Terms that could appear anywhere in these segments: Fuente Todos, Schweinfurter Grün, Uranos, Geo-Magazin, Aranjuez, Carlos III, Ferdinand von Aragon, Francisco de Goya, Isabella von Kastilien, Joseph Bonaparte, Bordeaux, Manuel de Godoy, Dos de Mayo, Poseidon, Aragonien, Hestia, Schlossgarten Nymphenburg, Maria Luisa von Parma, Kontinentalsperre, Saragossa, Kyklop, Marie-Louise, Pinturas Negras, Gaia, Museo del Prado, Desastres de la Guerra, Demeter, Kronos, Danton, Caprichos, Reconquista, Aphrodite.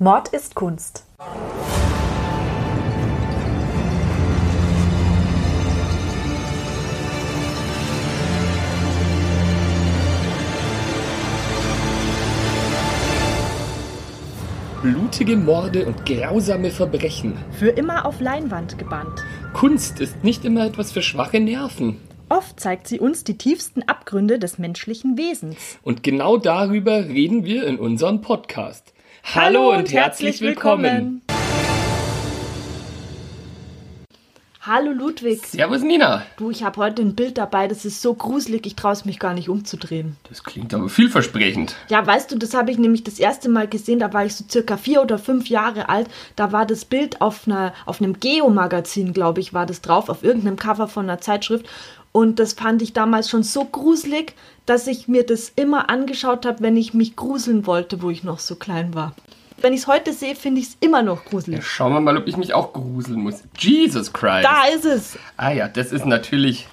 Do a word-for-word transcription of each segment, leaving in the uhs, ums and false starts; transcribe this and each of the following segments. Mord ist Kunst. Blutige Morde und grausame Verbrechen. Für immer auf Leinwand gebannt. Kunst ist nicht immer etwas für schwache Nerven. Oft zeigt sie uns die tiefsten Abgründe des menschlichen Wesens. Und genau darüber reden wir in unserem Podcast. Hallo, Hallo und herzlich, herzlich willkommen. willkommen! Hallo Ludwig. Servus Nina. Du, ich habe heute ein Bild dabei, das ist so gruselig, ich traue es mich gar nicht umzudrehen. Das klingt aber vielversprechend. Ja, weißt du, das habe ich nämlich das erste Mal gesehen, da war ich so circa vier oder fünf Jahre alt. Da war das Bild auf, einer, auf einem Geo-Magazin, glaube ich, war das drauf, auf irgendeinem Cover von einer Zeitschrift. Und das fand ich damals schon so gruselig, dass ich mir das immer angeschaut habe, wenn ich mich gruseln wollte, wo ich noch so klein war. Wenn ich es heute sehe, finde ich es immer noch gruselig. Ja, schauen wir mal, ob ich mich auch gruseln muss. Jesus Christ! Da ist es! Ah ja, das ist natürlich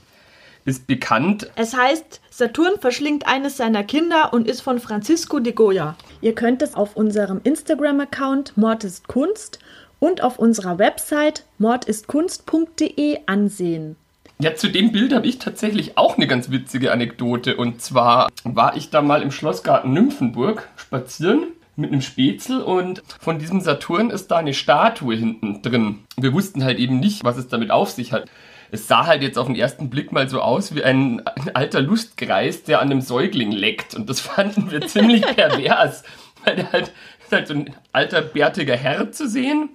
ist bekannt. Es heißt, Saturn verschlingt eines seiner Kinder und ist von Francisco de Goya. Ihr könnt es auf unserem Instagram-Account Mord ist Kunst und auf unserer Website mord ist kunst punkt de ansehen. Ja, zu dem Bild habe ich tatsächlich auch eine ganz witzige Anekdote. Und zwar war ich da mal im Schlossgarten Nymphenburg spazieren mit einem Spätzl und von diesem Saturn ist da eine Statue hinten drin. Wir wussten halt eben nicht, was es damit auf sich hat. Es sah halt jetzt auf den ersten Blick mal so aus wie ein, ein alter Lustgreis, der an einem Säugling leckt. Und das fanden wir ziemlich pervers, weil da halt, halt so ein alter, bärtiger Herr zu sehen,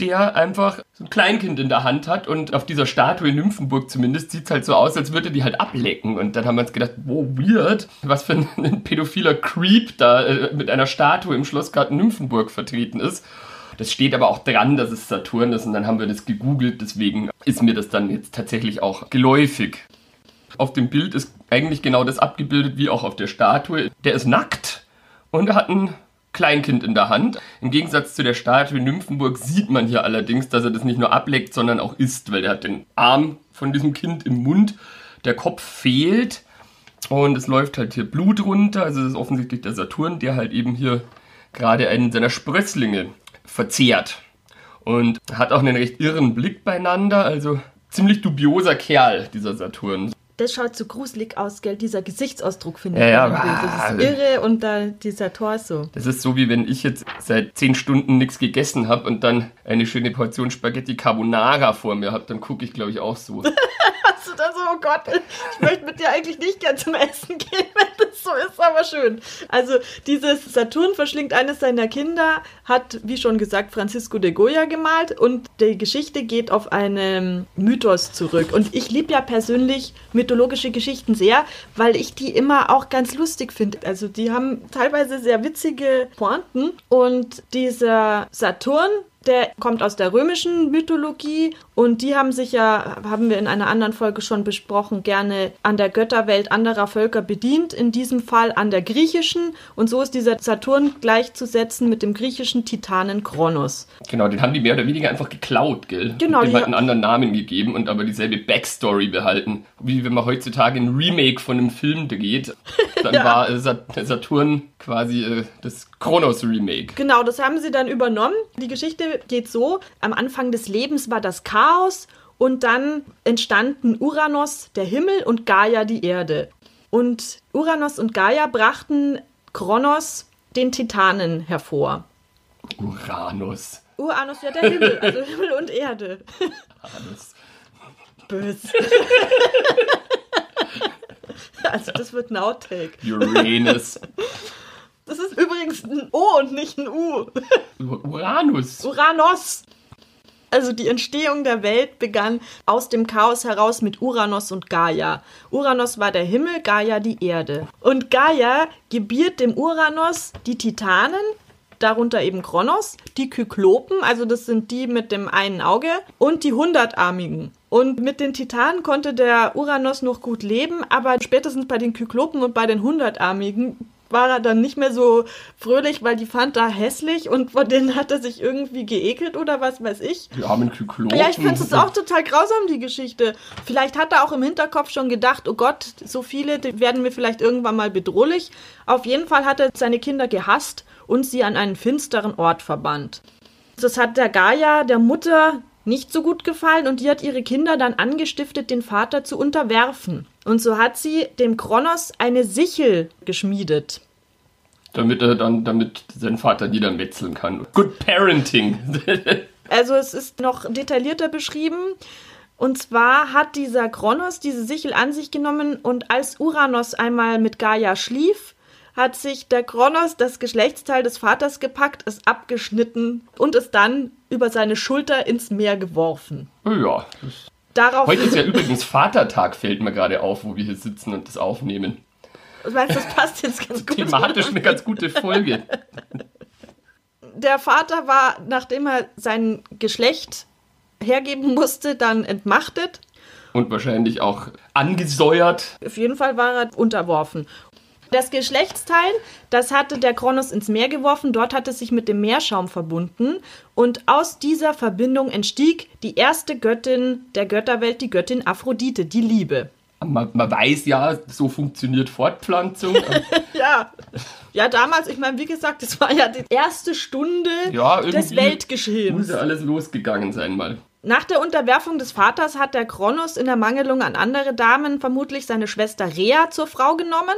der einfach so ein Kleinkind in der Hand hat und auf dieser Statue in Nymphenburg zumindest sieht es halt so aus, als würde die halt ablecken. Und dann haben wir uns gedacht, wow, weird, was für ein, ein pädophiler Creep da äh, mit einer Statue im Schlossgarten Nymphenburg vertreten ist. Das steht aber auch dran, dass es Saturn ist und dann haben wir das gegoogelt, deswegen ist mir das dann jetzt tatsächlich auch geläufig. Auf dem Bild ist eigentlich genau das abgebildet wie auch auf der Statue. Der ist nackt und hat einen Kleinkind in der Hand. Im Gegensatz zu der Statue in Nymphenburg sieht man hier allerdings, dass er das nicht nur ableckt, sondern auch isst, weil er hat den Arm von diesem Kind im Mund, der Kopf fehlt und es läuft halt hier Blut runter, also das ist offensichtlich der Saturn, der halt eben hier gerade einen seiner Sprösslinge verzehrt und hat auch einen recht irren Blick beieinander, also ziemlich dubioser Kerl, dieser Saturn. Das schaut so gruselig aus, gell? Dieser Gesichtsausdruck, finde ich. Ja, ja. Das ist irre und da dieser Torso. Das ist so, wie wenn ich jetzt seit zehn Stunden nichts gegessen habe und dann eine schöne Portion Spaghetti Carbonara vor mir habe. Dann gucke ich, glaube ich, auch so. Hast du da so, oh Gott, ich möchte mit dir eigentlich nicht gern zum Essen gehen, wenn das so ist, aber schön. Also dieses Saturn verschlingt eines seiner Kinder, hat, wie schon gesagt, Francisco de Goya gemalt und die Geschichte geht auf einen Mythos zurück. Und ich liebe ja persönlich mit mythologische Geschichten sehr, weil ich die immer auch ganz lustig finde. Also die haben teilweise sehr witzige Pointen und dieser Saturn, der kommt aus der römischen Mythologie und die haben sich ja, haben wir in einer anderen Folge schon besprochen, gerne an der Götterwelt anderer Völker bedient, in diesem Fall an der griechischen und so ist dieser Saturn gleichzusetzen mit dem griechischen Titanen Kronos. Genau, den haben die mehr oder weniger einfach geklaut, gell? Genau. Dem hat einen anderen Namen gegeben und aber dieselbe Backstory behalten. Wie wenn man heutzutage ein Remake von einem Film dreht, dann ja. war äh, Saturn quasi äh, das Kronos-Remake. Genau, das haben sie dann übernommen. Die Geschichte geht so, am Anfang des Lebens war das Chaos und dann entstanden Uranos, der Himmel, und Gaia, die Erde. Und Uranos und Gaia brachten Kronos, den Titanen, hervor. Uranus. Uranus, ja, der Himmel, also Himmel und Erde. Uranus. Böse. Also das wird ein Outtake. Uranus. Das ist übrigens ein O und nicht ein U. Uranus. Uranos. Also die Entstehung der Welt begann aus dem Chaos heraus mit Uranos und Gaia. Uranos war der Himmel, Gaia die Erde. Und Gaia gebiert dem Uranos die Titanen, darunter eben Kronos, die Kyklopen, also das sind die mit dem einen Auge, und die Hundertarmigen. Und mit den Titanen konnte der Uranos noch gut leben, aber spätestens bei den Kyklopen und bei den Hundertarmigen war er dann nicht mehr so fröhlich, weil die fand er hässlich und von denen hat er sich irgendwie geekelt oder was weiß ich. Die armen Kyklopen. Ja, ich finde es auch total grausam, die Geschichte. Vielleicht hat er auch im Hinterkopf schon gedacht, oh Gott, so viele, die werden mir vielleicht irgendwann mal bedrohlich. Auf jeden Fall hat er seine Kinder gehasst und sie an einen finsteren Ort verbannt. Das hat der Gaia, der Mutter, nicht so gut gefallen und die hat ihre Kinder dann angestiftet, den Vater zu unterwerfen. Und so hat sie dem Kronos eine Sichel geschmiedet. Damit er dann, damit sein Vater niedermetzeln kann. Good Parenting. Also es ist noch detaillierter beschrieben. Und zwar hat dieser Kronos diese Sichel an sich genommen und als Uranos einmal mit Gaia schlief, hat sich der Kronos das Geschlechtsteil des Vaters gepackt, es abgeschnitten und es dann über seine Schulter ins Meer geworfen. Ja, das Darauf heute ist ja übrigens Vatertag, fällt mir gerade auf, wo wir hier sitzen und das aufnehmen. Ich meine, das passt jetzt ganz gut. Thematisch eine ganz gute Folge. Der Vater war, nachdem er sein Geschlecht hergeben musste, dann entmachtet. Und wahrscheinlich auch angesäuert. Auf jeden Fall war er unterworfen. Das Geschlechtsteil, das hatte der Kronos ins Meer geworfen, dort hat es sich mit dem Meerschaum verbunden und aus dieser Verbindung entstieg die erste Göttin der Götterwelt, die Göttin Aphrodite, die Liebe. Man, man weiß ja, so funktioniert Fortpflanzung. ja. ja, damals, ich meine, wie gesagt, das war ja die erste Stunde ja, des Weltgeschehens. Muss ja alles losgegangen sein mal. Nach der Unterwerfung des Vaters hat der Kronos in der Mangelung an andere Damen vermutlich seine Schwester Rhea zur Frau genommen.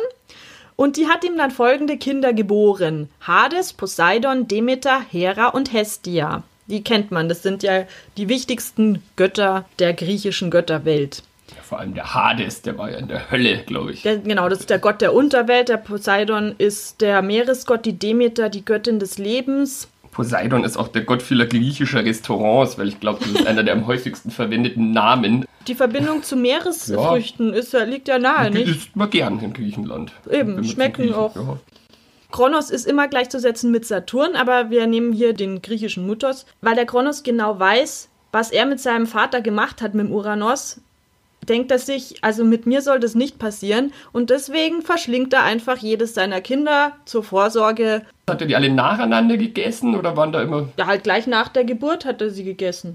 Und die hat ihm dann folgende Kinder geboren. Hades, Poseidon, Demeter, Hera und Hestia. Die kennt man, das sind ja die wichtigsten Götter der griechischen Götterwelt. Ja, vor allem der Hades, der war ja in der Hölle, glaube ich. Der, genau, das ist der Gott der Unterwelt, der Poseidon ist der Meeresgott, die Demeter, die Göttin des Lebens. Poseidon ist auch der Gott vieler griechischer Restaurants, weil ich glaube, das ist einer der am häufigsten verwendeten Namen. Die Verbindung zu Meeresfrüchten ja. Ist, liegt ja nahe, die nicht? Die isst man gern in Griechenland. Eben, schmecken auch. Ja. Kronos ist immer gleichzusetzen mit Saturn, aber wir nehmen hier den griechischen Mythos, weil der Kronos genau weiß, was er mit seinem Vater gemacht hat, mit dem Uranos. Denkt er sich, also mit mir soll das nicht passieren und deswegen verschlingt er einfach jedes seiner Kinder zur Vorsorge. Hat er die alle nacheinander gegessen oder waren da immer... Ja, halt gleich nach der Geburt hat er sie gegessen.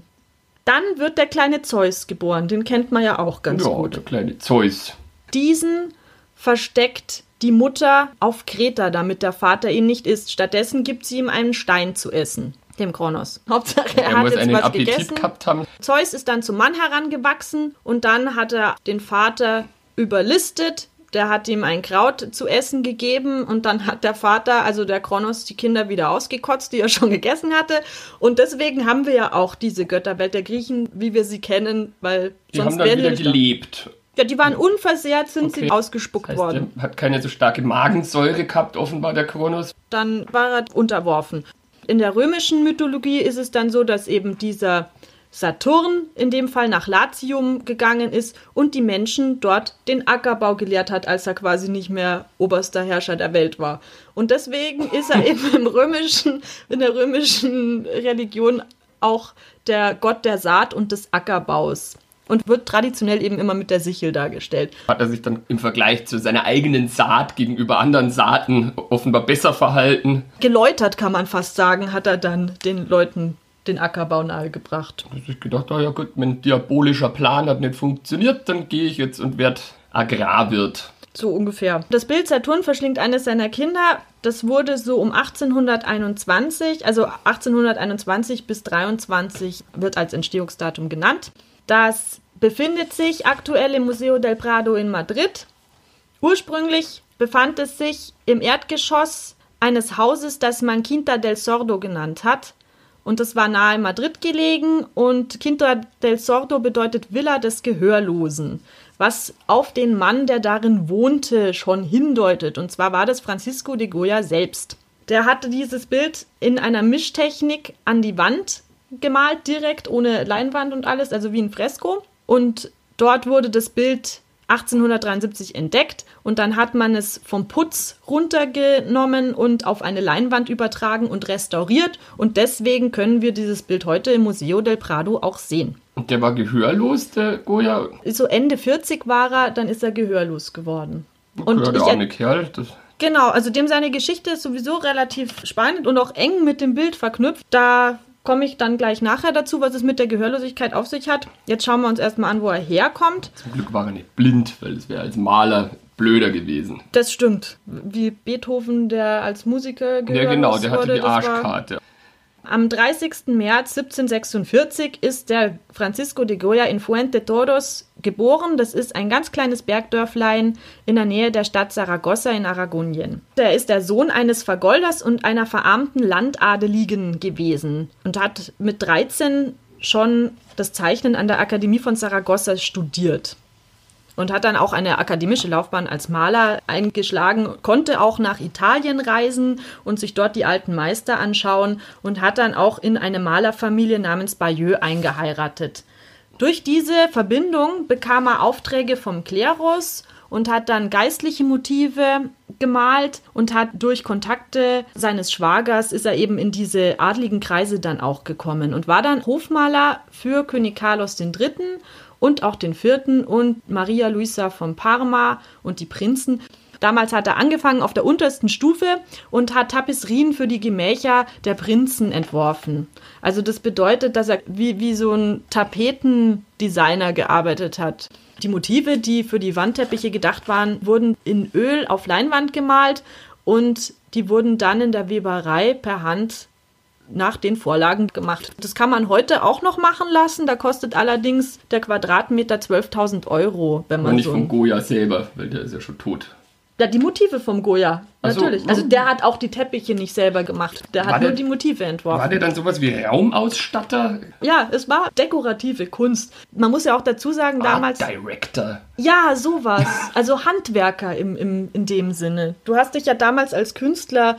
Dann wird der kleine Zeus geboren, den kennt man ja auch ganz ja, gut. Ja, der kleine Zeus. Diesen versteckt die Mutter auf Kreta, damit der Vater ihn nicht isst. Stattdessen gibt sie ihm einen Stein zu essen. Dem Kronos. Hauptsache, er, er hat jetzt was Appetit gegessen. Haben. Zeus ist dann zum Mann herangewachsen und dann hat er den Vater überlistet. Der hat ihm ein Kraut zu essen gegeben und dann hat der Vater, also der Kronos, die Kinder wieder ausgekotzt, die er schon gegessen hatte. Und deswegen haben wir ja auch diese Götterwelt der Griechen, wie wir sie kennen, weil die sonst haben dann wieder gelebt. Ja, die waren unversehrt, sind okay. Sie ausgespuckt das heißt, worden. Der hat keine so starke Magensäure gehabt, offenbar der Kronos. Dann war er unterworfen. In der römischen Mythologie ist es dann so, dass eben dieser Saturn in dem Fall nach Latium gegangen ist und die Menschen dort den Ackerbau gelehrt hat, als er quasi nicht mehr oberster Herrscher der Welt war. Und deswegen ist er eben im römischen, in der römischen Religion auch der Gott der Saat und des Ackerbaus und wird traditionell eben immer mit der Sichel dargestellt. Hat er sich dann im Vergleich zu seiner eigenen Saat gegenüber anderen Saaten offenbar besser verhalten? Geläutert, kann man fast sagen, hat er dann den Leuten den Ackerbau nahegebracht. Da habe ich gedacht, oh ja gut, mein diabolischer Plan hat nicht funktioniert, dann gehe ich jetzt und werde Agrarwirt. So ungefähr. Das Bild Saturn verschlingt eines seiner Kinder. Das wurde so um achtzehnhunderteinundzwanzig, also achtzehnhunderteinundzwanzig bis dreiundzwanzig wird als Entstehungsdatum genannt. Das befindet sich aktuell im Museo del Prado in Madrid. Ursprünglich befand es sich im Erdgeschoss eines Hauses, das man Quinta del Sordo genannt hat. Und das war nahe Madrid gelegen und Quinta del Sordo bedeutet Villa des Gehörlosen, was auf den Mann, der darin wohnte, schon hindeutet. Und zwar war das Francisco de Goya selbst. Der hatte dieses Bild in einer Mischtechnik an die Wand gemalt, direkt ohne Leinwand und alles, also wie ein Fresko. Und dort wurde das Bild achtzehnhundertdreiundsiebzig entdeckt und dann hat man es vom Putz runtergenommen und auf eine Leinwand übertragen und restauriert und deswegen können wir dieses Bild heute im Museo del Prado auch sehen. Und der war gehörlos, der Goya? So Ende vierzig war er, dann ist er gehörlos geworden. Okay, und ja, der arme Kerl, das Genau, also dem seine Geschichte ist sowieso relativ spannend und auch eng mit dem Bild verknüpft. Da komme ich dann gleich nachher dazu, was es mit der Gehörlosigkeit auf sich hat. Jetzt schauen wir uns erstmal an, wo er herkommt. Zum Glück war er nicht blind, weil das wäre als Maler blöder gewesen. Das stimmt. Wie Beethoven, der als Musiker gehörlos wurde. Ja genau, der hatte die Arschkarte. Am dreißigsten März siebzehnhundertsechsundvierzig ist der Francisco de Goya in Fuente Todos geboren. Das ist ein ganz kleines Bergdörflein in der Nähe der Stadt Saragossa in Aragonien. Er ist der Sohn eines Vergolders und einer verarmten Landadeligen gewesen und hat mit dreizehn schon das Zeichnen an der Akademie von Saragossa studiert. Und hat dann auch eine akademische Laufbahn als Maler eingeschlagen, konnte auch nach Italien reisen und sich dort die alten Meister anschauen und hat dann auch in eine Malerfamilie namens Bayeux eingeheiratet. Durch diese Verbindung bekam er Aufträge vom Klerus und hat dann geistliche Motive gemalt und hat durch Kontakte seines Schwagers ist er eben in diese adligen Kreise dann auch gekommen und war dann Hofmaler für König Carlos der Dritte., und auch den Vierten und Maria Luisa von Parma und die Prinzen. Damals hat er angefangen auf der untersten Stufe und hat Tapisserien für die Gemächer der Prinzen entworfen. Also das bedeutet, dass er wie, wie so ein Tapetendesigner gearbeitet hat. Die Motive, die für die Wandteppiche gedacht waren, wurden in Öl auf Leinwand gemalt und die wurden dann in der Weberei per Hand nach den Vorlagen gemacht. Das kann man heute auch noch machen lassen. Da kostet allerdings der Quadratmeter zwölftausend Euro. Wenn man Aber nicht so vom Goya selber, weil der ist ja schon tot. Ja, die Motive vom Goya, natürlich. So. Also der hat auch die Teppiche nicht selber gemacht. Der war hat der, nur die Motive entworfen. War der dann sowas wie Raumausstatter? Ja, es war dekorative Kunst. Man muss ja auch dazu sagen, Art damals... Director. Ja, sowas. Also Handwerker im, im, in dem Sinne. Du hast dich ja damals als Künstler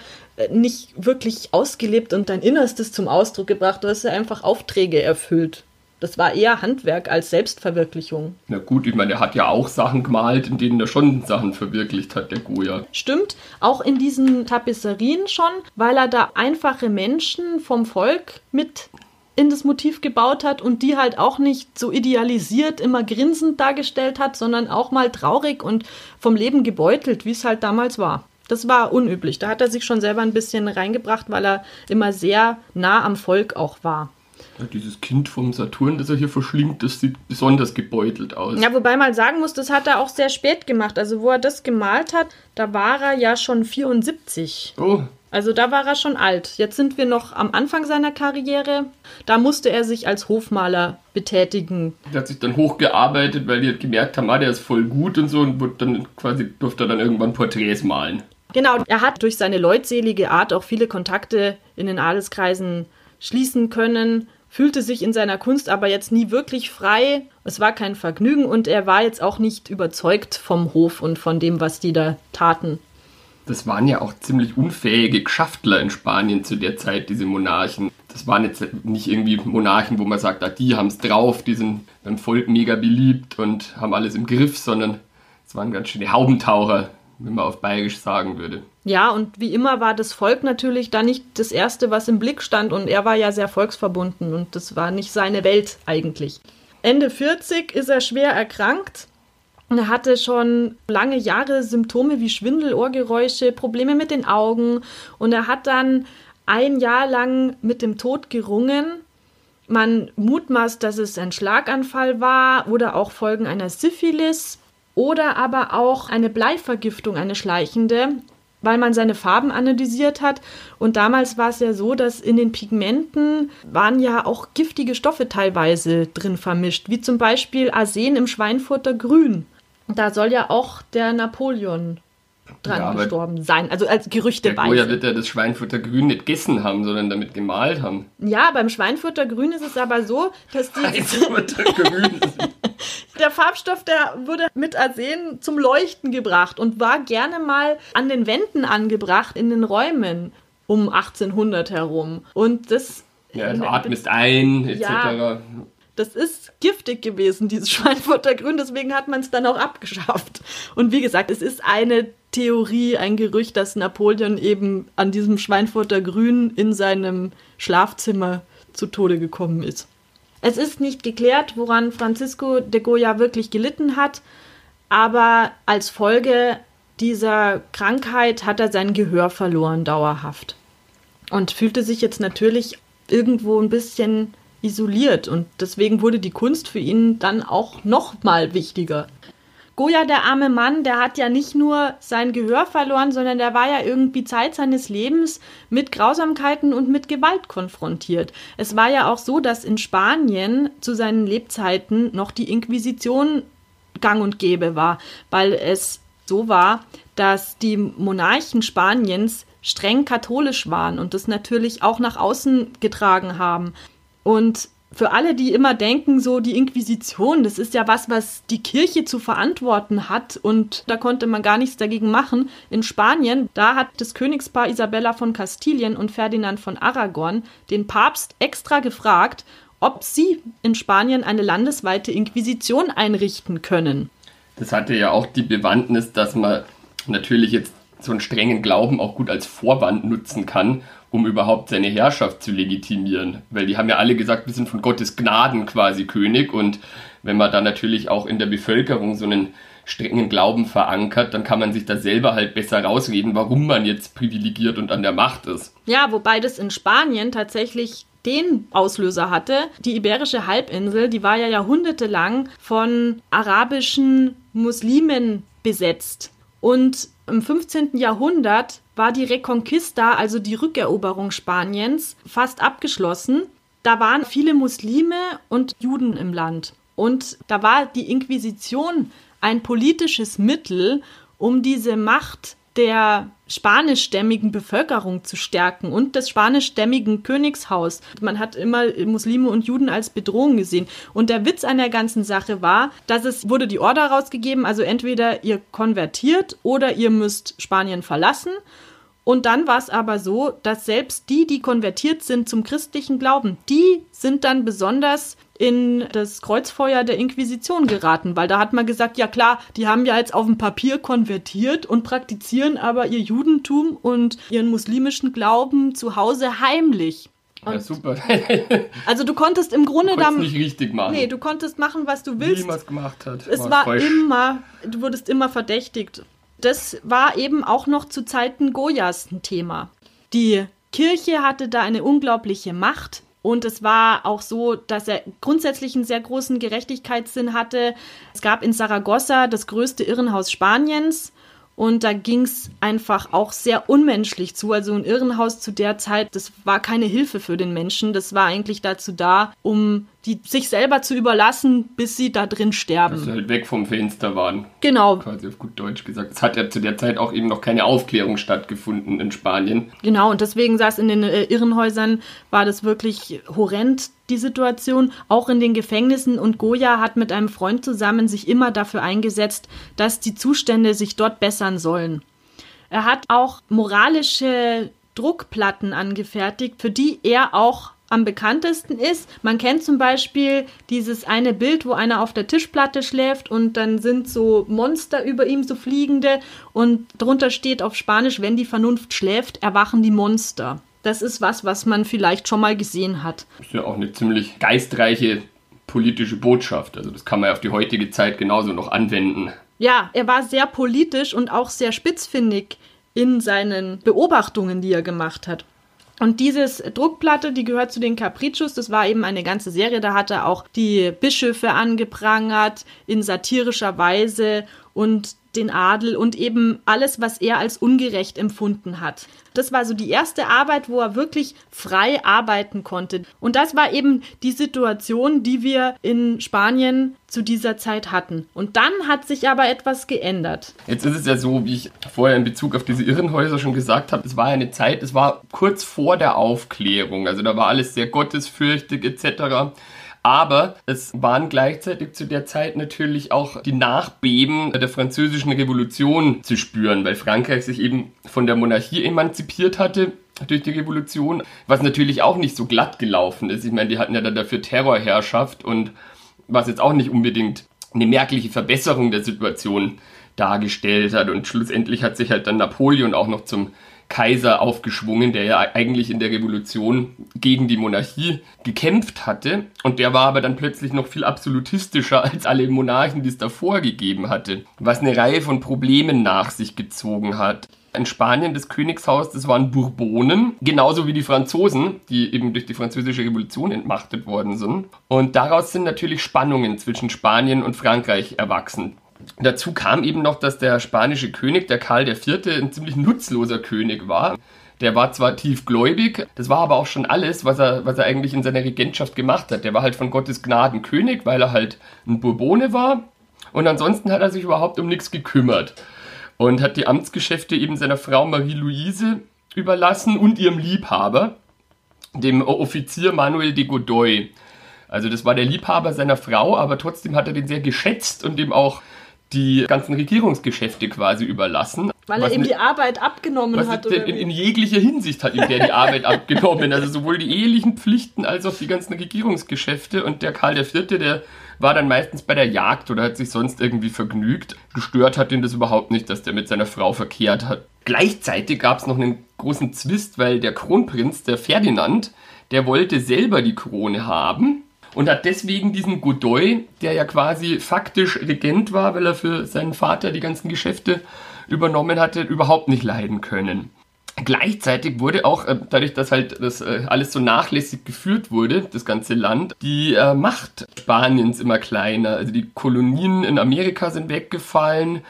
nicht wirklich ausgelebt und dein Innerstes zum Ausdruck gebracht. Du hast ja einfach Aufträge erfüllt. Das war eher Handwerk als Selbstverwirklichung. Na gut, ich meine, er hat ja auch Sachen gemalt, in denen er schon Sachen verwirklicht hat, der Goya. Stimmt, auch in diesen Tapisserien schon, weil er da einfache Menschen vom Volk mit in das Motiv gebaut hat und die halt auch nicht so idealisiert, immer grinsend dargestellt hat, sondern auch mal traurig und vom Leben gebeutelt, wie es halt damals war. Das war unüblich. Da hat er sich schon selber ein bisschen reingebracht, weil er immer sehr nah am Volk auch war. Ja, dieses Kind vom Saturn, das er hier verschlingt, das sieht besonders gebeutelt aus. Ja, wobei man sagen muss, das hat er auch sehr spät gemacht. Also wo er das gemalt hat, da war er ja schon vierundsiebzig. Oh. Also da war er schon alt. Jetzt sind wir noch am Anfang seiner Karriere. Da musste er sich als Hofmaler betätigen. Er hat sich dann hochgearbeitet, weil die gemerkt haben, ah, der ist voll gut und so. Und dann quasi durfte er dann irgendwann Porträts malen. Genau, er hat durch seine leutselige Art auch viele Kontakte in den Adelskreisen schließen können, fühlte sich in seiner Kunst aber jetzt nie wirklich frei. Es war kein Vergnügen und er war jetzt auch nicht überzeugt vom Hof und von dem, was die da taten. Das waren ja auch ziemlich unfähige Geschäftler in Spanien zu der Zeit, diese Monarchen. Das waren jetzt nicht irgendwie Monarchen, wo man sagt, ah, die haben es drauf, die sind beim Volk mega beliebt und haben alles im Griff, sondern es waren ganz schöne Haubentaucher, wenn man auf Bayerisch sagen würde. Ja, und wie immer war das Volk natürlich da nicht das Erste, was im Blick stand. Und er war ja sehr volksverbunden und das war nicht seine Welt eigentlich. Ende vierzig ist er schwer erkrankt. Er hatte schon lange Jahre Symptome wie Schwindel, Ohrgeräusche, Probleme mit den Augen. Und er hat dann ein Jahr lang mit dem Tod gerungen. Man mutmaßt, dass es ein Schlaganfall war oder auch Folgen einer Syphilis oder aber auch eine Bleivergiftung, eine schleichende, weil man seine Farben analysiert hat. Und damals war es ja so, dass in den Pigmenten waren ja auch giftige Stoffe teilweise drin vermischt, wie zum Beispiel Arsen im Schweinfurter Grün. Da soll ja auch der Napoleon dran ja, gestorben sein, also als Gerüchteweise. Der Goya wird ja das Schweinfurter Grün nicht gegessen haben, sondern damit gemalt haben. Ja, beim Schweinfurter Grün ist es aber so, dass die... Schweinfurter Grün Der Farbstoff, der wurde mit Arsen zum Leuchten gebracht und war gerne mal an den Wänden angebracht, in den Räumen um achtzehnhundert herum. Und das... Ja, du atmest ein, et cetera. Ja, das ist giftig gewesen, dieses Schweinfurter Grün, deswegen hat man es dann auch abgeschafft. Und wie gesagt, es ist eine Theorie, ein Gerücht, dass Napoleon eben an diesem Schweinfurter Grün in seinem Schlafzimmer zu Tode gekommen ist. Es ist nicht geklärt, woran Francisco de Goya wirklich gelitten hat, aber als Folge dieser Krankheit hat er sein Gehör verloren dauerhaft und fühlte sich jetzt natürlich irgendwo ein bisschen isoliert. Und deswegen wurde die Kunst für ihn dann auch noch mal wichtiger. Goya, der arme Mann, der hat ja nicht nur sein Gehör verloren, sondern der war ja irgendwie Zeit seines Lebens mit Grausamkeiten und mit Gewalt konfrontiert. Es war ja auch so, dass in Spanien zu seinen Lebzeiten noch die Inquisition gang und gäbe war, weil es so war, dass die Monarchen Spaniens streng katholisch waren und das natürlich auch nach außen getragen haben. Und für alle, die immer denken, so die Inquisition, das ist ja was, was die Kirche zu verantworten hat und da konnte man gar nichts dagegen machen. In Spanien, da hat das Königspaar Isabella von Kastilien und Ferdinand von Aragon den Papst extra gefragt, ob sie in Spanien eine landesweite Inquisition einrichten können. Das hatte ja auch die Bewandtnis, dass man natürlich jetzt so einen strengen Glauben auch gut als Vorwand nutzen kann, um überhaupt seine Herrschaft zu legitimieren. Weil die haben ja alle gesagt, wir sind von Gottes Gnaden quasi König. Und wenn man da natürlich auch in der Bevölkerung so einen strengen Glauben verankert, dann kann man sich da selber halt besser rausreden, warum man jetzt privilegiert und an der Macht ist. Ja, wobei das in Spanien tatsächlich den Auslöser hatte. Die Iberische Halbinsel, die war ja jahrhundertelang von arabischen Muslimen besetzt. Und im fünfzehnten Jahrhundert war die Reconquista, also die Rückeroberung Spaniens, fast abgeschlossen. Da waren viele Muslime und Juden im Land. Und da war die Inquisition ein politisches Mittel, um diese Macht der spanischstämmigen Bevölkerung zu stärken und des spanischstämmigen Königshaus. Man hat immer Muslime und Juden als Bedrohung gesehen. Und der Witz an der ganzen Sache war, dass es wurde die Order rausgegeben, also entweder ihr konvertiert oder ihr müsst Spanien verlassen. Und dann war es aber so, dass selbst die, die konvertiert sind zum christlichen Glauben, die sind dann besonders in das Kreuzfeuer der Inquisition geraten. Weil da hat man gesagt, ja klar, die haben ja jetzt auf dem Papier konvertiert und praktizieren aber ihr Judentum und ihren muslimischen Glauben zu Hause heimlich. Und ja, super. Also du konntest im Grunde dann nicht richtig machen. Nee, du konntest machen, was du willst. Niemals gemacht hat. Es war, war immer, du wurdest immer verdächtigt. Das war eben auch noch zu Zeiten Goyas ein Thema. Die Kirche hatte da eine unglaubliche Macht und es war auch so, dass er grundsätzlich einen sehr großen Gerechtigkeitssinn hatte. Es gab in Saragossa das größte Irrenhaus Spaniens und da ging es einfach auch sehr unmenschlich zu. Also ein Irrenhaus zu der Zeit, das war keine Hilfe für den Menschen. Das war eigentlich dazu da, um die sich selber zu überlassen, bis sie da drin sterben. Dass sie halt weg vom Fenster waren. Genau. Quasi auf gut Deutsch gesagt. Es hat ja zu der Zeit auch eben noch keine Aufklärung stattgefunden in Spanien. Genau, und deswegen saß in den äh, Irrenhäusern, war das wirklich horrend, die Situation. Auch in den Gefängnissen. Und Goya hat mit einem Freund zusammen sich immer dafür eingesetzt, dass die Zustände sich dort bessern sollen. Er hat auch moralische Druckplatten angefertigt, für die er auch am bekanntesten ist. Man kennt zum Beispiel dieses eine Bild, wo einer auf der Tischplatte schläft und dann sind so Monster über ihm, so fliegende, und drunter steht auf Spanisch, wenn die Vernunft schläft, erwachen die Monster. Das ist was, was man vielleicht schon mal gesehen hat. Das ist ja auch eine ziemlich geistreiche politische Botschaft. Also das kann man ja auf die heutige Zeit genauso noch anwenden. Ja, er war sehr politisch und auch sehr spitzfindig in seinen Beobachtungen, die er gemacht hat. Und dieses Druckplatte, die gehört zu den Caprichos, das war eben eine ganze Serie, da hat er auch die Bischöfe angeprangert in satirischer Weise und den Adel und eben alles, was er als ungerecht empfunden hat. Das war so die erste Arbeit, wo er wirklich frei arbeiten konnte. Und das war eben die Situation, die wir in Spanien zu dieser Zeit hatten. Und dann hat sich aber etwas geändert. Jetzt ist es ja so, wie ich vorher in Bezug auf diese Irrenhäuser schon gesagt habe, es war ja eine Zeit, es war kurz vor der Aufklärung. Also da war alles sehr gottesfürchtig et cetera. Aber es waren gleichzeitig zu der Zeit natürlich auch die Nachbeben der Französischen Revolution zu spüren, weil Frankreich sich eben von der Monarchie emanzipiert hatte durch die Revolution, was natürlich auch nicht so glatt gelaufen ist. Ich meine, die hatten ja dann dafür Terrorherrschaft und was jetzt auch nicht unbedingt eine merkliche Verbesserung der Situation dargestellt hat. Und schlussendlich hat sich halt dann Napoleon auch noch zum Kaiser aufgeschwungen, der ja eigentlich in der Revolution gegen die Monarchie gekämpft hatte. Und der war aber dann plötzlich noch viel absolutistischer als alle Monarchen, die es davor gegeben hatte, was eine Reihe von Problemen nach sich gezogen hat. In Spanien das Königshaus, das waren Bourbonen, genauso wie die Franzosen, die eben durch die Französische Revolution entmachtet worden sind. Und daraus sind natürlich Spannungen zwischen Spanien und Frankreich erwachsen. Dazu kam eben noch, dass der spanische König, der Karl der Vierte, ein ziemlich nutzloser König war. Der war zwar tiefgläubig, das war aber auch schon alles, was er, was er eigentlich in seiner Regentschaft gemacht hat. Der war halt von Gottes Gnaden König, weil er halt ein Bourbone war. Und ansonsten hat er sich überhaupt um nichts gekümmert. Und hat die Amtsgeschäfte eben seiner Frau Marie-Louise überlassen und ihrem Liebhaber, dem Offizier Manuel de Godoy. Also das war der Liebhaber seiner Frau, aber trotzdem hat er den sehr geschätzt und dem auch die ganzen Regierungsgeschäfte quasi überlassen. Weil er ihm die Arbeit abgenommen hat. Oder in, in jeglicher Hinsicht hat ihm der die Arbeit abgenommen. Also sowohl die ehelichen Pflichten als auch die ganzen Regierungsgeschäfte. Und der Karl der Vierte, der war dann meistens bei der Jagd oder hat sich sonst irgendwie vergnügt. Gestört hat ihn das überhaupt nicht, dass der mit seiner Frau verkehrt hat. Gleichzeitig gab es noch einen großen Zwist, weil der Kronprinz, der Ferdinand, der wollte selber die Krone haben und hat deswegen diesen Godoy, der ja quasi faktisch Regent war, weil er für seinen Vater die ganzen Geschäfte übernommen hatte, überhaupt nicht leiden können. Gleichzeitig wurde auch, dadurch, dass halt das alles so nachlässig geführt wurde, das ganze Land, die Macht Spaniens immer kleiner. Also die Kolonien in Amerika sind weggefallen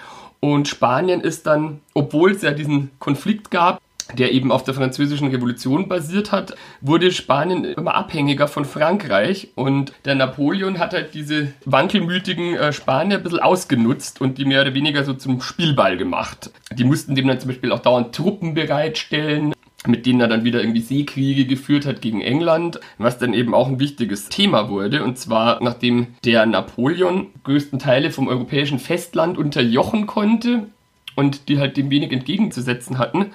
und Spanien ist dann, obwohl es ja diesen Konflikt gab, der eben auf der Französischen Revolution basiert hat, wurde Spanien immer abhängiger von Frankreich. Und der Napoleon hat halt diese wankelmütigen Spanier ein bisschen ausgenutzt und die mehr oder weniger so zum Spielball gemacht. Die mussten dem dann zum Beispiel auch dauernd Truppen bereitstellen, mit denen er dann wieder irgendwie Seekriege geführt hat gegen England, was dann eben auch ein wichtiges Thema wurde. Und zwar, nachdem der Napoleon größten Teile vom europäischen Festland unterjochen konnte und die halt dem wenig entgegenzusetzen hatten,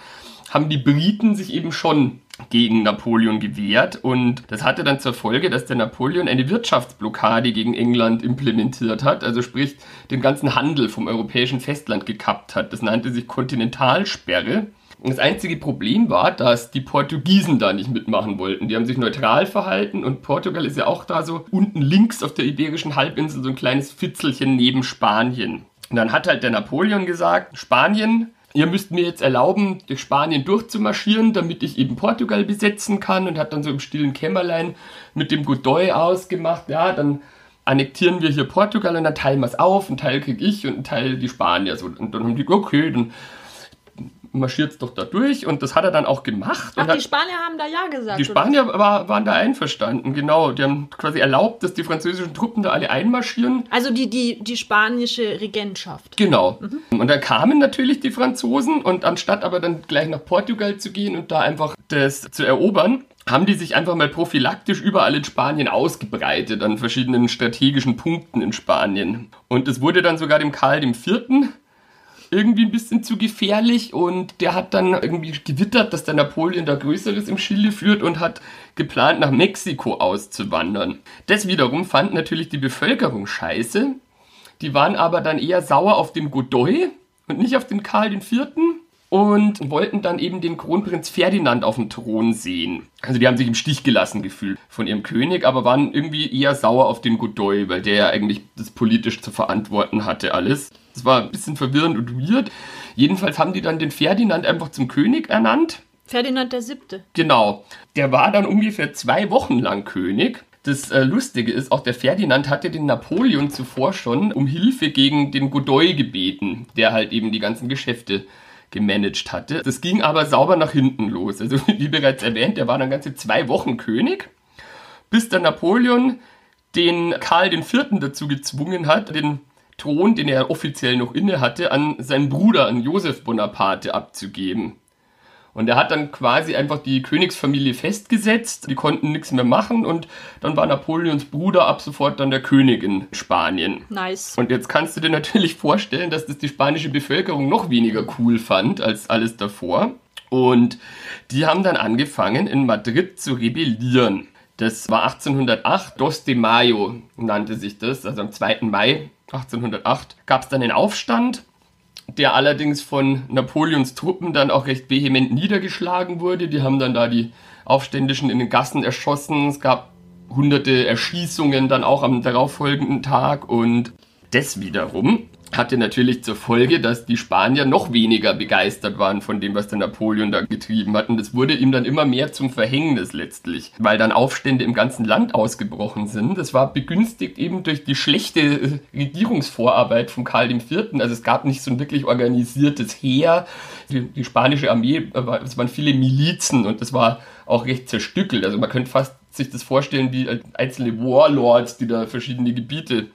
haben die Briten sich eben schon gegen Napoleon gewehrt und das hatte dann zur Folge, dass der Napoleon eine Wirtschaftsblockade gegen England implementiert hat, also sprich den ganzen Handel vom europäischen Festland gekappt hat. Das nannte sich Kontinentalsperre. Und das einzige Problem war, dass die Portugiesen da nicht mitmachen wollten. Die haben sich neutral verhalten und Portugal ist ja auch da so unten links auf der Iberischen Halbinsel so ein kleines Fitzelchen neben Spanien. Und dann hat halt der Napoleon gesagt, Spanien, ihr müsst mir jetzt erlauben, durch Spanien durchzumarschieren, damit ich eben Portugal besetzen kann und hat dann so im stillen Kämmerlein mit dem Godoy ausgemacht, ja, dann annektieren wir hier Portugal und dann teilen wir es auf, einen Teil kriege ich und einen Teil die Spanier. So. Und dann haben die, okay, dann marschiert es doch da durch und das hat er dann auch gemacht. Ach, und die hat, Spanier haben da ja gesagt. Die Spanier war, waren da einverstanden, genau. Die haben quasi erlaubt, dass die französischen Truppen da alle einmarschieren. Also die, die, die spanische Regentschaft. Genau. Mhm. Und dann kamen natürlich die Franzosen und anstatt aber dann gleich nach Portugal zu gehen und da einfach das zu erobern, haben die sich einfach mal prophylaktisch überall in Spanien ausgebreitet, an verschiedenen strategischen Punkten in Spanien. Und es wurde dann sogar dem Karl dem Vierten irgendwie ein bisschen zu gefährlich und der hat dann irgendwie gewittert, dass der Napoleon da Größeres im Schilde führt und hat geplant, nach Mexiko auszuwandern. Das wiederum fand natürlich die Bevölkerung scheiße. Die waren aber dann eher sauer auf den Godoy und nicht auf den Karl den Vierten und wollten dann eben den Kronprinz Ferdinand auf dem Thron sehen. Also die haben sich im Stich gelassen gefühlt von ihrem König, aber waren irgendwie eher sauer auf den Godoy, weil der ja eigentlich das politisch zu verantworten hatte alles. Das war ein bisschen verwirrend und weird. Jedenfalls haben die dann den Ferdinand einfach zum König ernannt. Ferdinand der Siebte Genau. Der war dann ungefähr zwei Wochen lang König. Das äh, Lustige ist, auch der Ferdinand hatte den Napoleon zuvor schon um Hilfe gegen den Godoy gebeten, der halt eben die ganzen Geschäfte gemanagt hatte. Das ging aber sauber nach hinten los. Also wie bereits erwähnt, der war dann ganze zwei Wochen König, bis der Napoleon den Karl den Vierten dazu gezwungen hat, den Thron, den er offiziell noch inne hatte, an seinen Bruder, an Joseph Bonaparte, abzugeben. Und er hat dann quasi einfach die Königsfamilie festgesetzt, die konnten nichts mehr machen und dann war Napoleons Bruder ab sofort dann der König in Spanien. Nice. Und jetzt kannst du dir natürlich vorstellen, dass das die spanische Bevölkerung noch weniger cool fand als alles davor. Und die haben dann angefangen, in Madrid zu rebellieren. Das war achtzehnhundertacht, Dos de Mayo nannte sich das, also am zweiten Mai achtzehnhundertacht gab es dann den Aufstand der allerdings von Napoleons Truppen dann auch recht vehement niedergeschlagen wurde. Die haben dann da die Aufständischen in den Gassen erschossen. Es gab hunderte Erschießungen dann auch am darauffolgenden Tag. Und das wiederum hatte natürlich zur Folge, dass die Spanier noch weniger begeistert waren von dem, was der Napoleon da getrieben hat. Und das wurde ihm dann immer mehr zum Verhängnis letztlich, weil dann Aufstände im ganzen Land ausgebrochen sind. Das war begünstigt eben durch die schlechte Regierungsvorarbeit von Karl der Vierte. Also es gab nicht so ein wirklich organisiertes Heer. Die, die spanische Armee, es waren viele Milizen und das war auch recht zerstückelt. Also man könnte fast sich das vorstellen wie einzelne Warlords, die da verschiedene Gebiete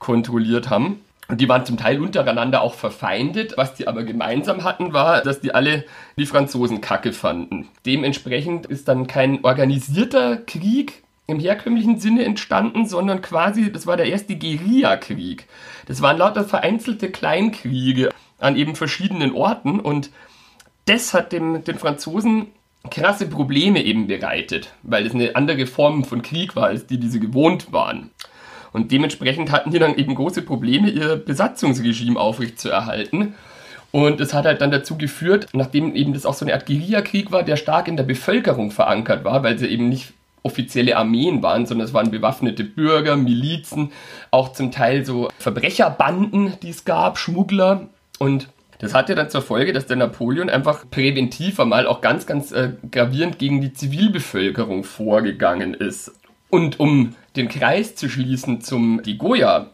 kontrolliert haben. Und die waren zum Teil untereinander auch verfeindet. Was die aber gemeinsam hatten, war, dass die alle die Franzosen kacke fanden. Dementsprechend ist dann kein organisierter Krieg im herkömmlichen Sinne entstanden, sondern quasi, das war der erste Guerilla-Krieg. Das waren lauter vereinzelte Kleinkriege an eben verschiedenen Orten. Und das hat dem, den Franzosen krasse Probleme eben bereitet, weil es eine andere Form von Krieg war, als die, die sie gewohnt waren. Und dementsprechend hatten die dann eben große Probleme, ihr Besatzungsregime aufrechtzuerhalten. Und es hat halt dann dazu geführt, nachdem eben das auch so eine Art Guerillakrieg war, der stark in der Bevölkerung verankert war, weil sie eben nicht offizielle Armeen waren, sondern es waren bewaffnete Bürger, Milizen, auch zum Teil so Verbrecherbanden, die es gab, Schmuggler. Und das hatte dann zur Folge, dass der Napoleon einfach präventiv einmal auch ganz, ganz äh, gravierend gegen die Zivilbevölkerung vorgegangen ist. Und um den Kreis zu schließen zum de Goya,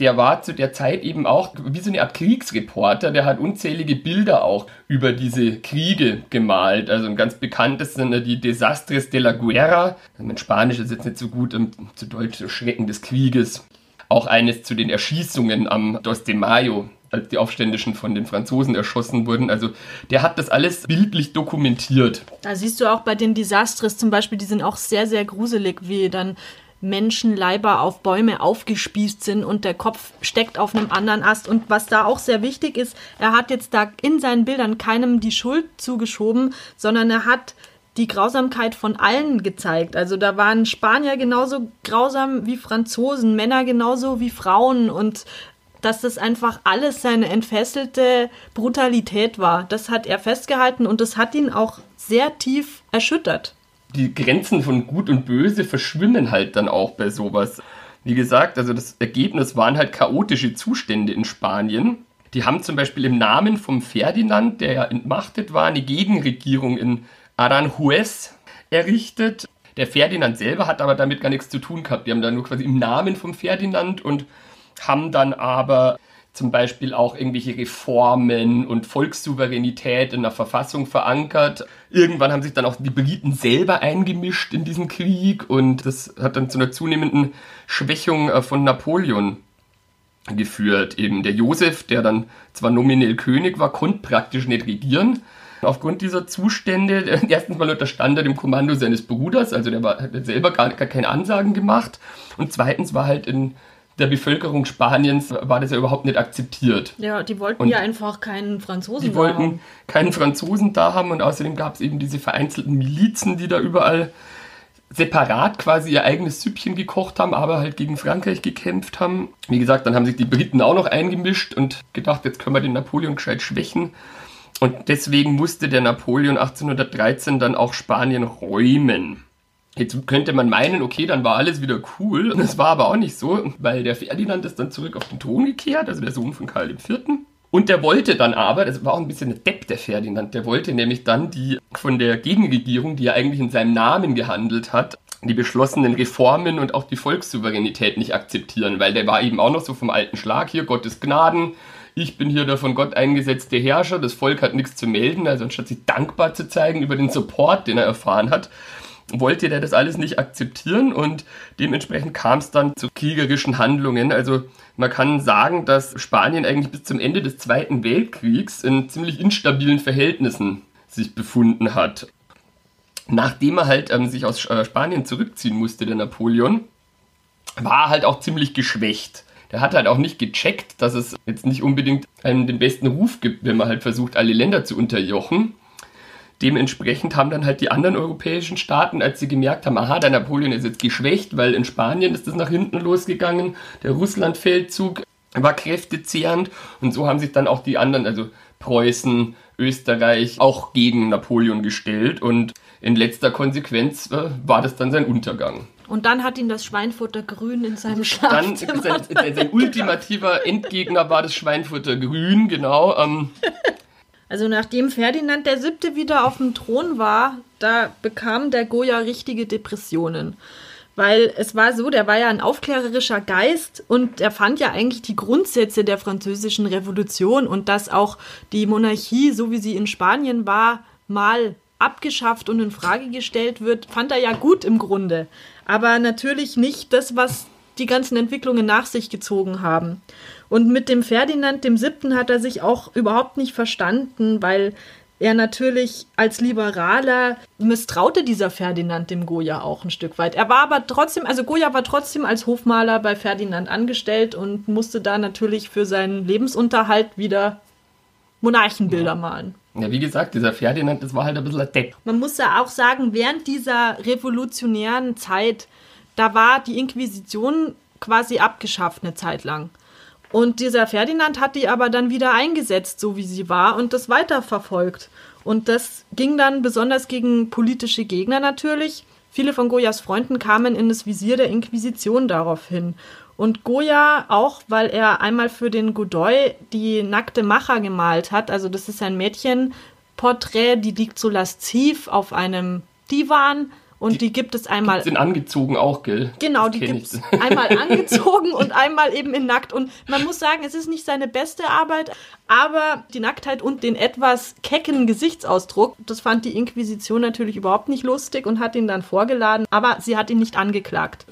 der war zu der Zeit eben auch wie so eine Art Kriegsreporter, der hat unzählige Bilder auch über diese Kriege gemalt. Also ein ganz bekanntes sind die Desastres de la Guerra, mein Spanisch ist jetzt nicht so gut, zu Deutsch Schrecken des Krieges. Auch eines zu den Erschießungen am Dos de Mayo, als die Aufständischen von den Franzosen erschossen wurden. Also der hat das alles bildlich dokumentiert. Da siehst du auch bei den Desastres zum Beispiel, die sind auch sehr, sehr gruselig, wie dann Menschenleiber auf Bäume aufgespießt sind und der Kopf steckt auf einem anderen Ast. Und was da auch sehr wichtig ist, er hat jetzt da in seinen Bildern keinem die Schuld zugeschoben, sondern er hat die Grausamkeit von allen gezeigt. Also da waren Spanier genauso grausam wie Franzosen, Männer genauso wie Frauen und dass das einfach alles seine entfesselte Brutalität war. Das hat er festgehalten und das hat ihn auch sehr tief erschüttert. Die Grenzen von Gut und Böse verschwimmen halt dann auch bei sowas. Wie gesagt, also das Ergebnis waren halt chaotische Zustände in Spanien. Die haben zum Beispiel im Namen vom Ferdinand, der ja entmachtet war, eine Gegenregierung in Aranjuez errichtet. Der Ferdinand selber hat aber damit gar nichts zu tun gehabt. Die haben da nur quasi im Namen vom Ferdinand und haben dann aber zum Beispiel auch irgendwelche Reformen und Volkssouveränität in der Verfassung verankert. Irgendwann haben sich dann auch die Briten selber eingemischt in diesen Krieg und das hat dann zu einer zunehmenden Schwächung von Napoleon geführt. Eben der Joseph, der dann zwar nominell König war, konnte praktisch nicht regieren. Aufgrund dieser Zustände, erstens mal unterstand er dem Kommando seines Bruders, also der war, hat selber gar, gar keine Ansagen gemacht und zweitens war halt in der Bevölkerung Spaniens war das ja überhaupt nicht akzeptiert. Ja, die wollten und ja einfach keinen Franzosen da haben. Die wollten keinen Franzosen da haben und außerdem gab es eben diese vereinzelten Milizen, die da überall separat quasi ihr eigenes Süppchen gekocht haben, aber halt gegen Frankreich gekämpft haben. Wie gesagt, dann haben sich die Briten auch noch eingemischt und gedacht, jetzt können wir den Napoleon gescheit schwächen. Und deswegen musste der Napoleon achtzehnhundertdreizehn dann auch Spanien räumen. Jetzt könnte man meinen, okay, dann war alles wieder cool. Das war aber auch nicht so, weil der Ferdinand ist dann zurück auf den Thron gekehrt, also der Sohn von Karl der Vierte. Und der wollte dann aber, das war auch ein bisschen ein Depp, der Ferdinand, der wollte nämlich dann die von der Gegenregierung, die ja eigentlich in seinem Namen gehandelt hat, die beschlossenen Reformen und auch die Volkssouveränität nicht akzeptieren, weil der war eben auch noch so vom alten Schlag hier, Gottes Gnaden. Ich bin hier der von Gott eingesetzte Herrscher, das Volk hat nichts zu melden, also anstatt sich dankbar zu zeigen über den Support, den er erfahren hat, wollte der das alles nicht akzeptieren und dementsprechend kam es dann zu kriegerischen Handlungen. Also man kann sagen, dass Spanien eigentlich bis zum Ende des Zweiten Weltkriegs in ziemlich instabilen Verhältnissen sich befunden hat. Nachdem er halt ähm, sich aus Spanien zurückziehen musste, der Napoleon, war halt auch ziemlich geschwächt. Der hat halt auch nicht gecheckt, dass es jetzt nicht unbedingt einem den besten Ruf gibt, wenn man halt versucht, alle Länder zu unterjochen. Dementsprechend haben dann halt die anderen europäischen Staaten, als sie gemerkt haben, aha, der Napoleon ist jetzt geschwächt, weil in Spanien ist das nach hinten losgegangen, der Russlandfeldzug, war kräftezehrend und so haben sich dann auch die anderen, also Preußen, Österreich, auch gegen Napoleon gestellt und in letzter Konsequenz äh, war das dann sein Untergang. Und dann hat ihn das Schweinfurter Grün in seinem Schlafzimmer. Dann, sein, sein, sein ultimativer Endgegner war das Schweinfurter Grün, genau. Ähm. Also nachdem Ferdinand der Siebte wieder auf dem Thron war, da bekam der Goya richtige Depressionen. Weil es war so, der war ja ein aufklärerischer Geist und er fand ja eigentlich die Grundsätze der französischen Revolution und dass auch die Monarchie, so wie sie in Spanien war, mal abgeschafft und in Frage gestellt wird, fand er ja gut im Grunde. Aber natürlich nicht das, was die ganzen Entwicklungen nach sich gezogen haben. Und mit dem Ferdinand dem Siebten hat er sich auch überhaupt nicht verstanden, weil er natürlich als Liberaler misstraute dieser Ferdinand dem Goya auch ein Stück weit. Er war aber trotzdem, also Goya war trotzdem als Hofmaler bei Ferdinand angestellt und musste da natürlich für seinen Lebensunterhalt wieder Monarchenbilder malen. Ja, wie gesagt, dieser Ferdinand, das war halt ein bisschen ein Depp. Man muss ja auch sagen, während dieser revolutionären Zeit, da war die Inquisition quasi abgeschafft eine Zeit lang. Und dieser Ferdinand hat die aber dann wieder eingesetzt, so wie sie war, und das weiterverfolgt. Und das ging dann besonders gegen politische Gegner natürlich. Viele von Goyas Freunden kamen in das Visier der Inquisition daraufhin. Und Goya auch, weil er einmal für den Godoy die nackte Macha gemalt hat. Also das ist ein Mädchenporträt, die liegt so lasziv auf einem Divan. Und die, die gibt es einmal... Die sind angezogen auch, gell? Genau, die gibt es einmal angezogen und einmal eben in nackt. Und man muss sagen, es ist nicht seine beste Arbeit, aber die Nacktheit und den etwas kecken Gesichtsausdruck, das fand die Inquisition natürlich überhaupt nicht lustig und hat ihn dann vorgeladen, aber sie hat ihn nicht angeklagt.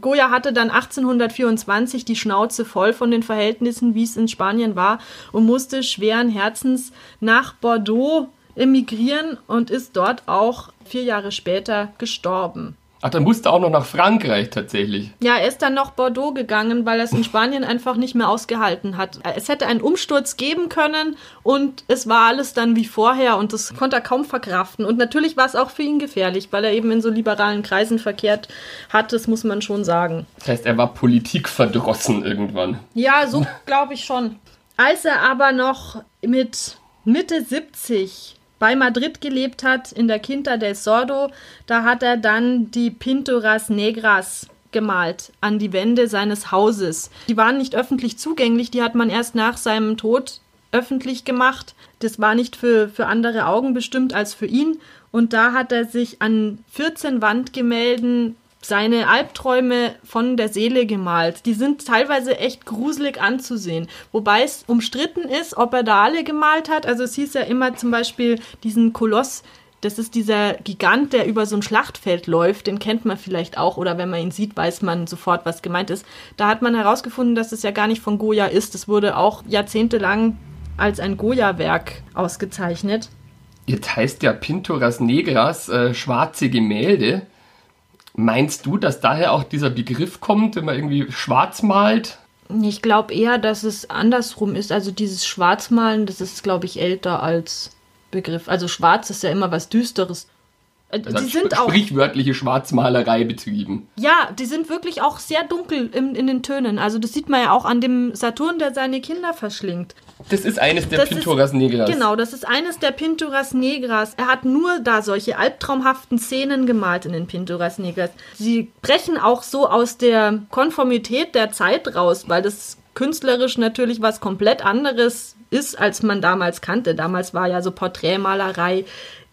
Goya hatte dann achtzehnhundertvierundzwanzig die Schnauze voll von den Verhältnissen, wie es in Spanien war, und musste schweren Herzens nach Bordeaux emigrieren und ist dort auch vier Jahre später gestorben. Ach, dann musste er auch noch nach Frankreich tatsächlich. Ja, er ist dann nach Bordeaux gegangen, weil er es in Spanien einfach nicht mehr ausgehalten hat. Es hätte einen Umsturz geben können und es war alles dann wie vorher und das konnte er kaum verkraften. Und natürlich war es auch für ihn gefährlich, weil er eben in so liberalen Kreisen verkehrt hat, das muss man schon sagen. Das heißt, er war politikverdrossen irgendwann. Ja, so glaube ich schon. Als er aber noch mit Mitte siebzig bei Madrid gelebt hat, in der Quinta del Sordo, da hat er dann die Pinturas Negras gemalt an die Wände seines Hauses. Die waren nicht öffentlich zugänglich, die hat man erst nach seinem Tod öffentlich gemacht. Das war nicht für, für andere Augen bestimmt als für ihn. Und da hat er sich an vierzehn Wandgemälden seine Albträume von der Seele gemalt. Die sind teilweise echt gruselig anzusehen. Wobei es umstritten ist, ob er da alle gemalt hat. Also es hieß ja immer zum Beispiel diesen Koloss, das ist dieser Gigant, der über so ein Schlachtfeld läuft. Den kennt man vielleicht auch. Oder wenn man ihn sieht, weiß man sofort, was gemeint ist. Da hat man herausgefunden, dass es ja gar nicht von Goya ist. Das wurde auch jahrzehntelang als ein Goya-Werk ausgezeichnet. Jetzt heißt ja Pinturas Negras äh, schwarze Gemälde. Meinst du, dass daher auch dieser Begriff kommt, wenn man irgendwie schwarz malt? Ich glaube eher, dass es andersrum ist. Also dieses Schwarzmalen, das ist, glaube ich, älter als Begriff. Also schwarz ist ja immer was Düsteres. Das die hat sind sp- auch sprichwörtliche Schwarzmalerei betrieben. Ja, die sind wirklich auch sehr dunkel in, in den Tönen. Also das sieht man ja auch an dem Saturn, der seine Kinder verschlingt. Das ist eines der das Pinturas ist, Negras. Genau, das ist eines der Pinturas Negras. Er hat nur da solche albtraumhaften Szenen gemalt in den Pinturas Negras. Sie brechen auch so aus der Konformität der Zeit raus, weil das künstlerisch natürlich was komplett anderes ist, als man damals kannte. Damals war ja so Porträtmalerei,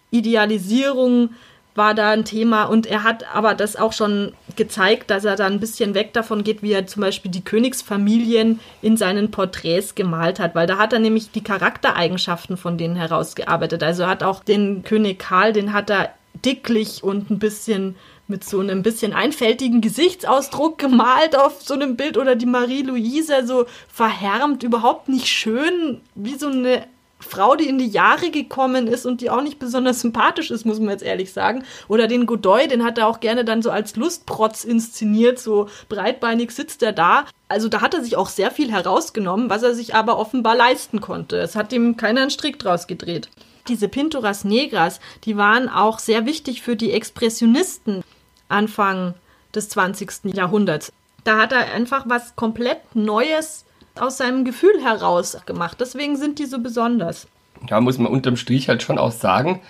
Idealisierung war da ein Thema und er hat aber das auch schon gezeigt, dass er da ein bisschen weg davon geht, wie er zum Beispiel die Königsfamilien in seinen Porträts gemalt hat, weil da hat er nämlich die Charaktereigenschaften von denen herausgearbeitet. Also er hat auch den König Karl, den hat er dicklich und ein bisschen mit so einem bisschen einfältigen Gesichtsausdruck gemalt auf so einem Bild oder die Marie-Louise so verhärmt, überhaupt nicht schön, wie so eine Frau, die in die Jahre gekommen ist und die auch nicht besonders sympathisch ist, muss man jetzt ehrlich sagen. Oder den Godoy, den hat er auch gerne dann so als Lustprotz inszeniert, so breitbeinig sitzt er da. Also da hat er sich auch sehr viel herausgenommen, was er sich aber offenbar leisten konnte. Es hat ihm keiner einen Strick draus gedreht. Diese Pinturas Negras, die waren auch sehr wichtig für die Expressionisten Anfang des zwanzigsten Jahrhunderts. Da hat er einfach was komplett Neues aus seinem Gefühl heraus gemacht. Deswegen sind die so besonders. Ja, muss man unterm Strich halt schon auch sagen,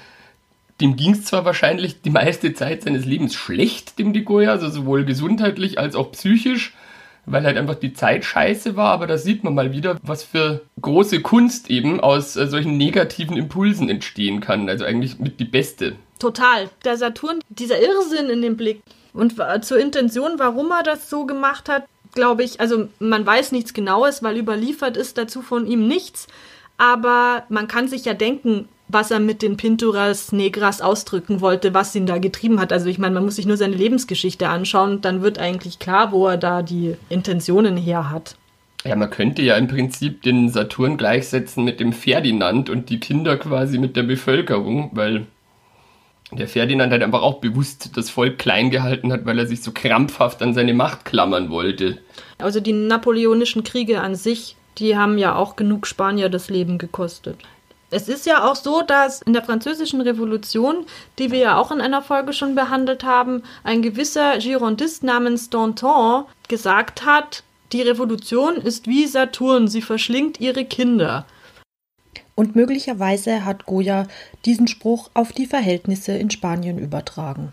dem ging es zwar wahrscheinlich die meiste Zeit seines Lebens schlecht, dem de Goya, also sowohl gesundheitlich als auch psychisch, weil halt einfach die Zeit scheiße war, aber da sieht man mal wieder, was für große Kunst eben aus äh, solchen negativen Impulsen entstehen kann. Also eigentlich mit die beste. Total. Der Saturn, dieser Irrsinn in dem Blick und äh, zur Intention, warum er das so gemacht hat, glaube ich, also man weiß nichts Genaues, weil überliefert ist dazu von ihm nichts, aber man kann sich ja denken, was er mit den Pinturas Negras ausdrücken wollte, was ihn da getrieben hat. Also ich meine, man muss sich nur seine Lebensgeschichte anschauen und dann wird eigentlich klar, wo er da die Intentionen her hat. Ja, man könnte ja im Prinzip den Saturn gleichsetzen mit dem Ferdinand und die Kinder quasi mit der Bevölkerung, weil der Ferdinand halt einfach auch bewusst das Volk klein gehalten hat, weil er sich so krampfhaft an seine Macht klammern wollte. Also die napoleonischen Kriege an sich, die haben ja auch genug Spanier das Leben gekostet. Es ist ja auch so, dass in der Französischen Revolution, die wir ja auch in einer Folge schon behandelt haben, ein gewisser Girondist namens Danton gesagt hat, die Revolution ist wie Saturn, sie verschlingt ihre Kinder. Und möglicherweise hat Goya diesen Spruch auf die Verhältnisse in Spanien übertragen.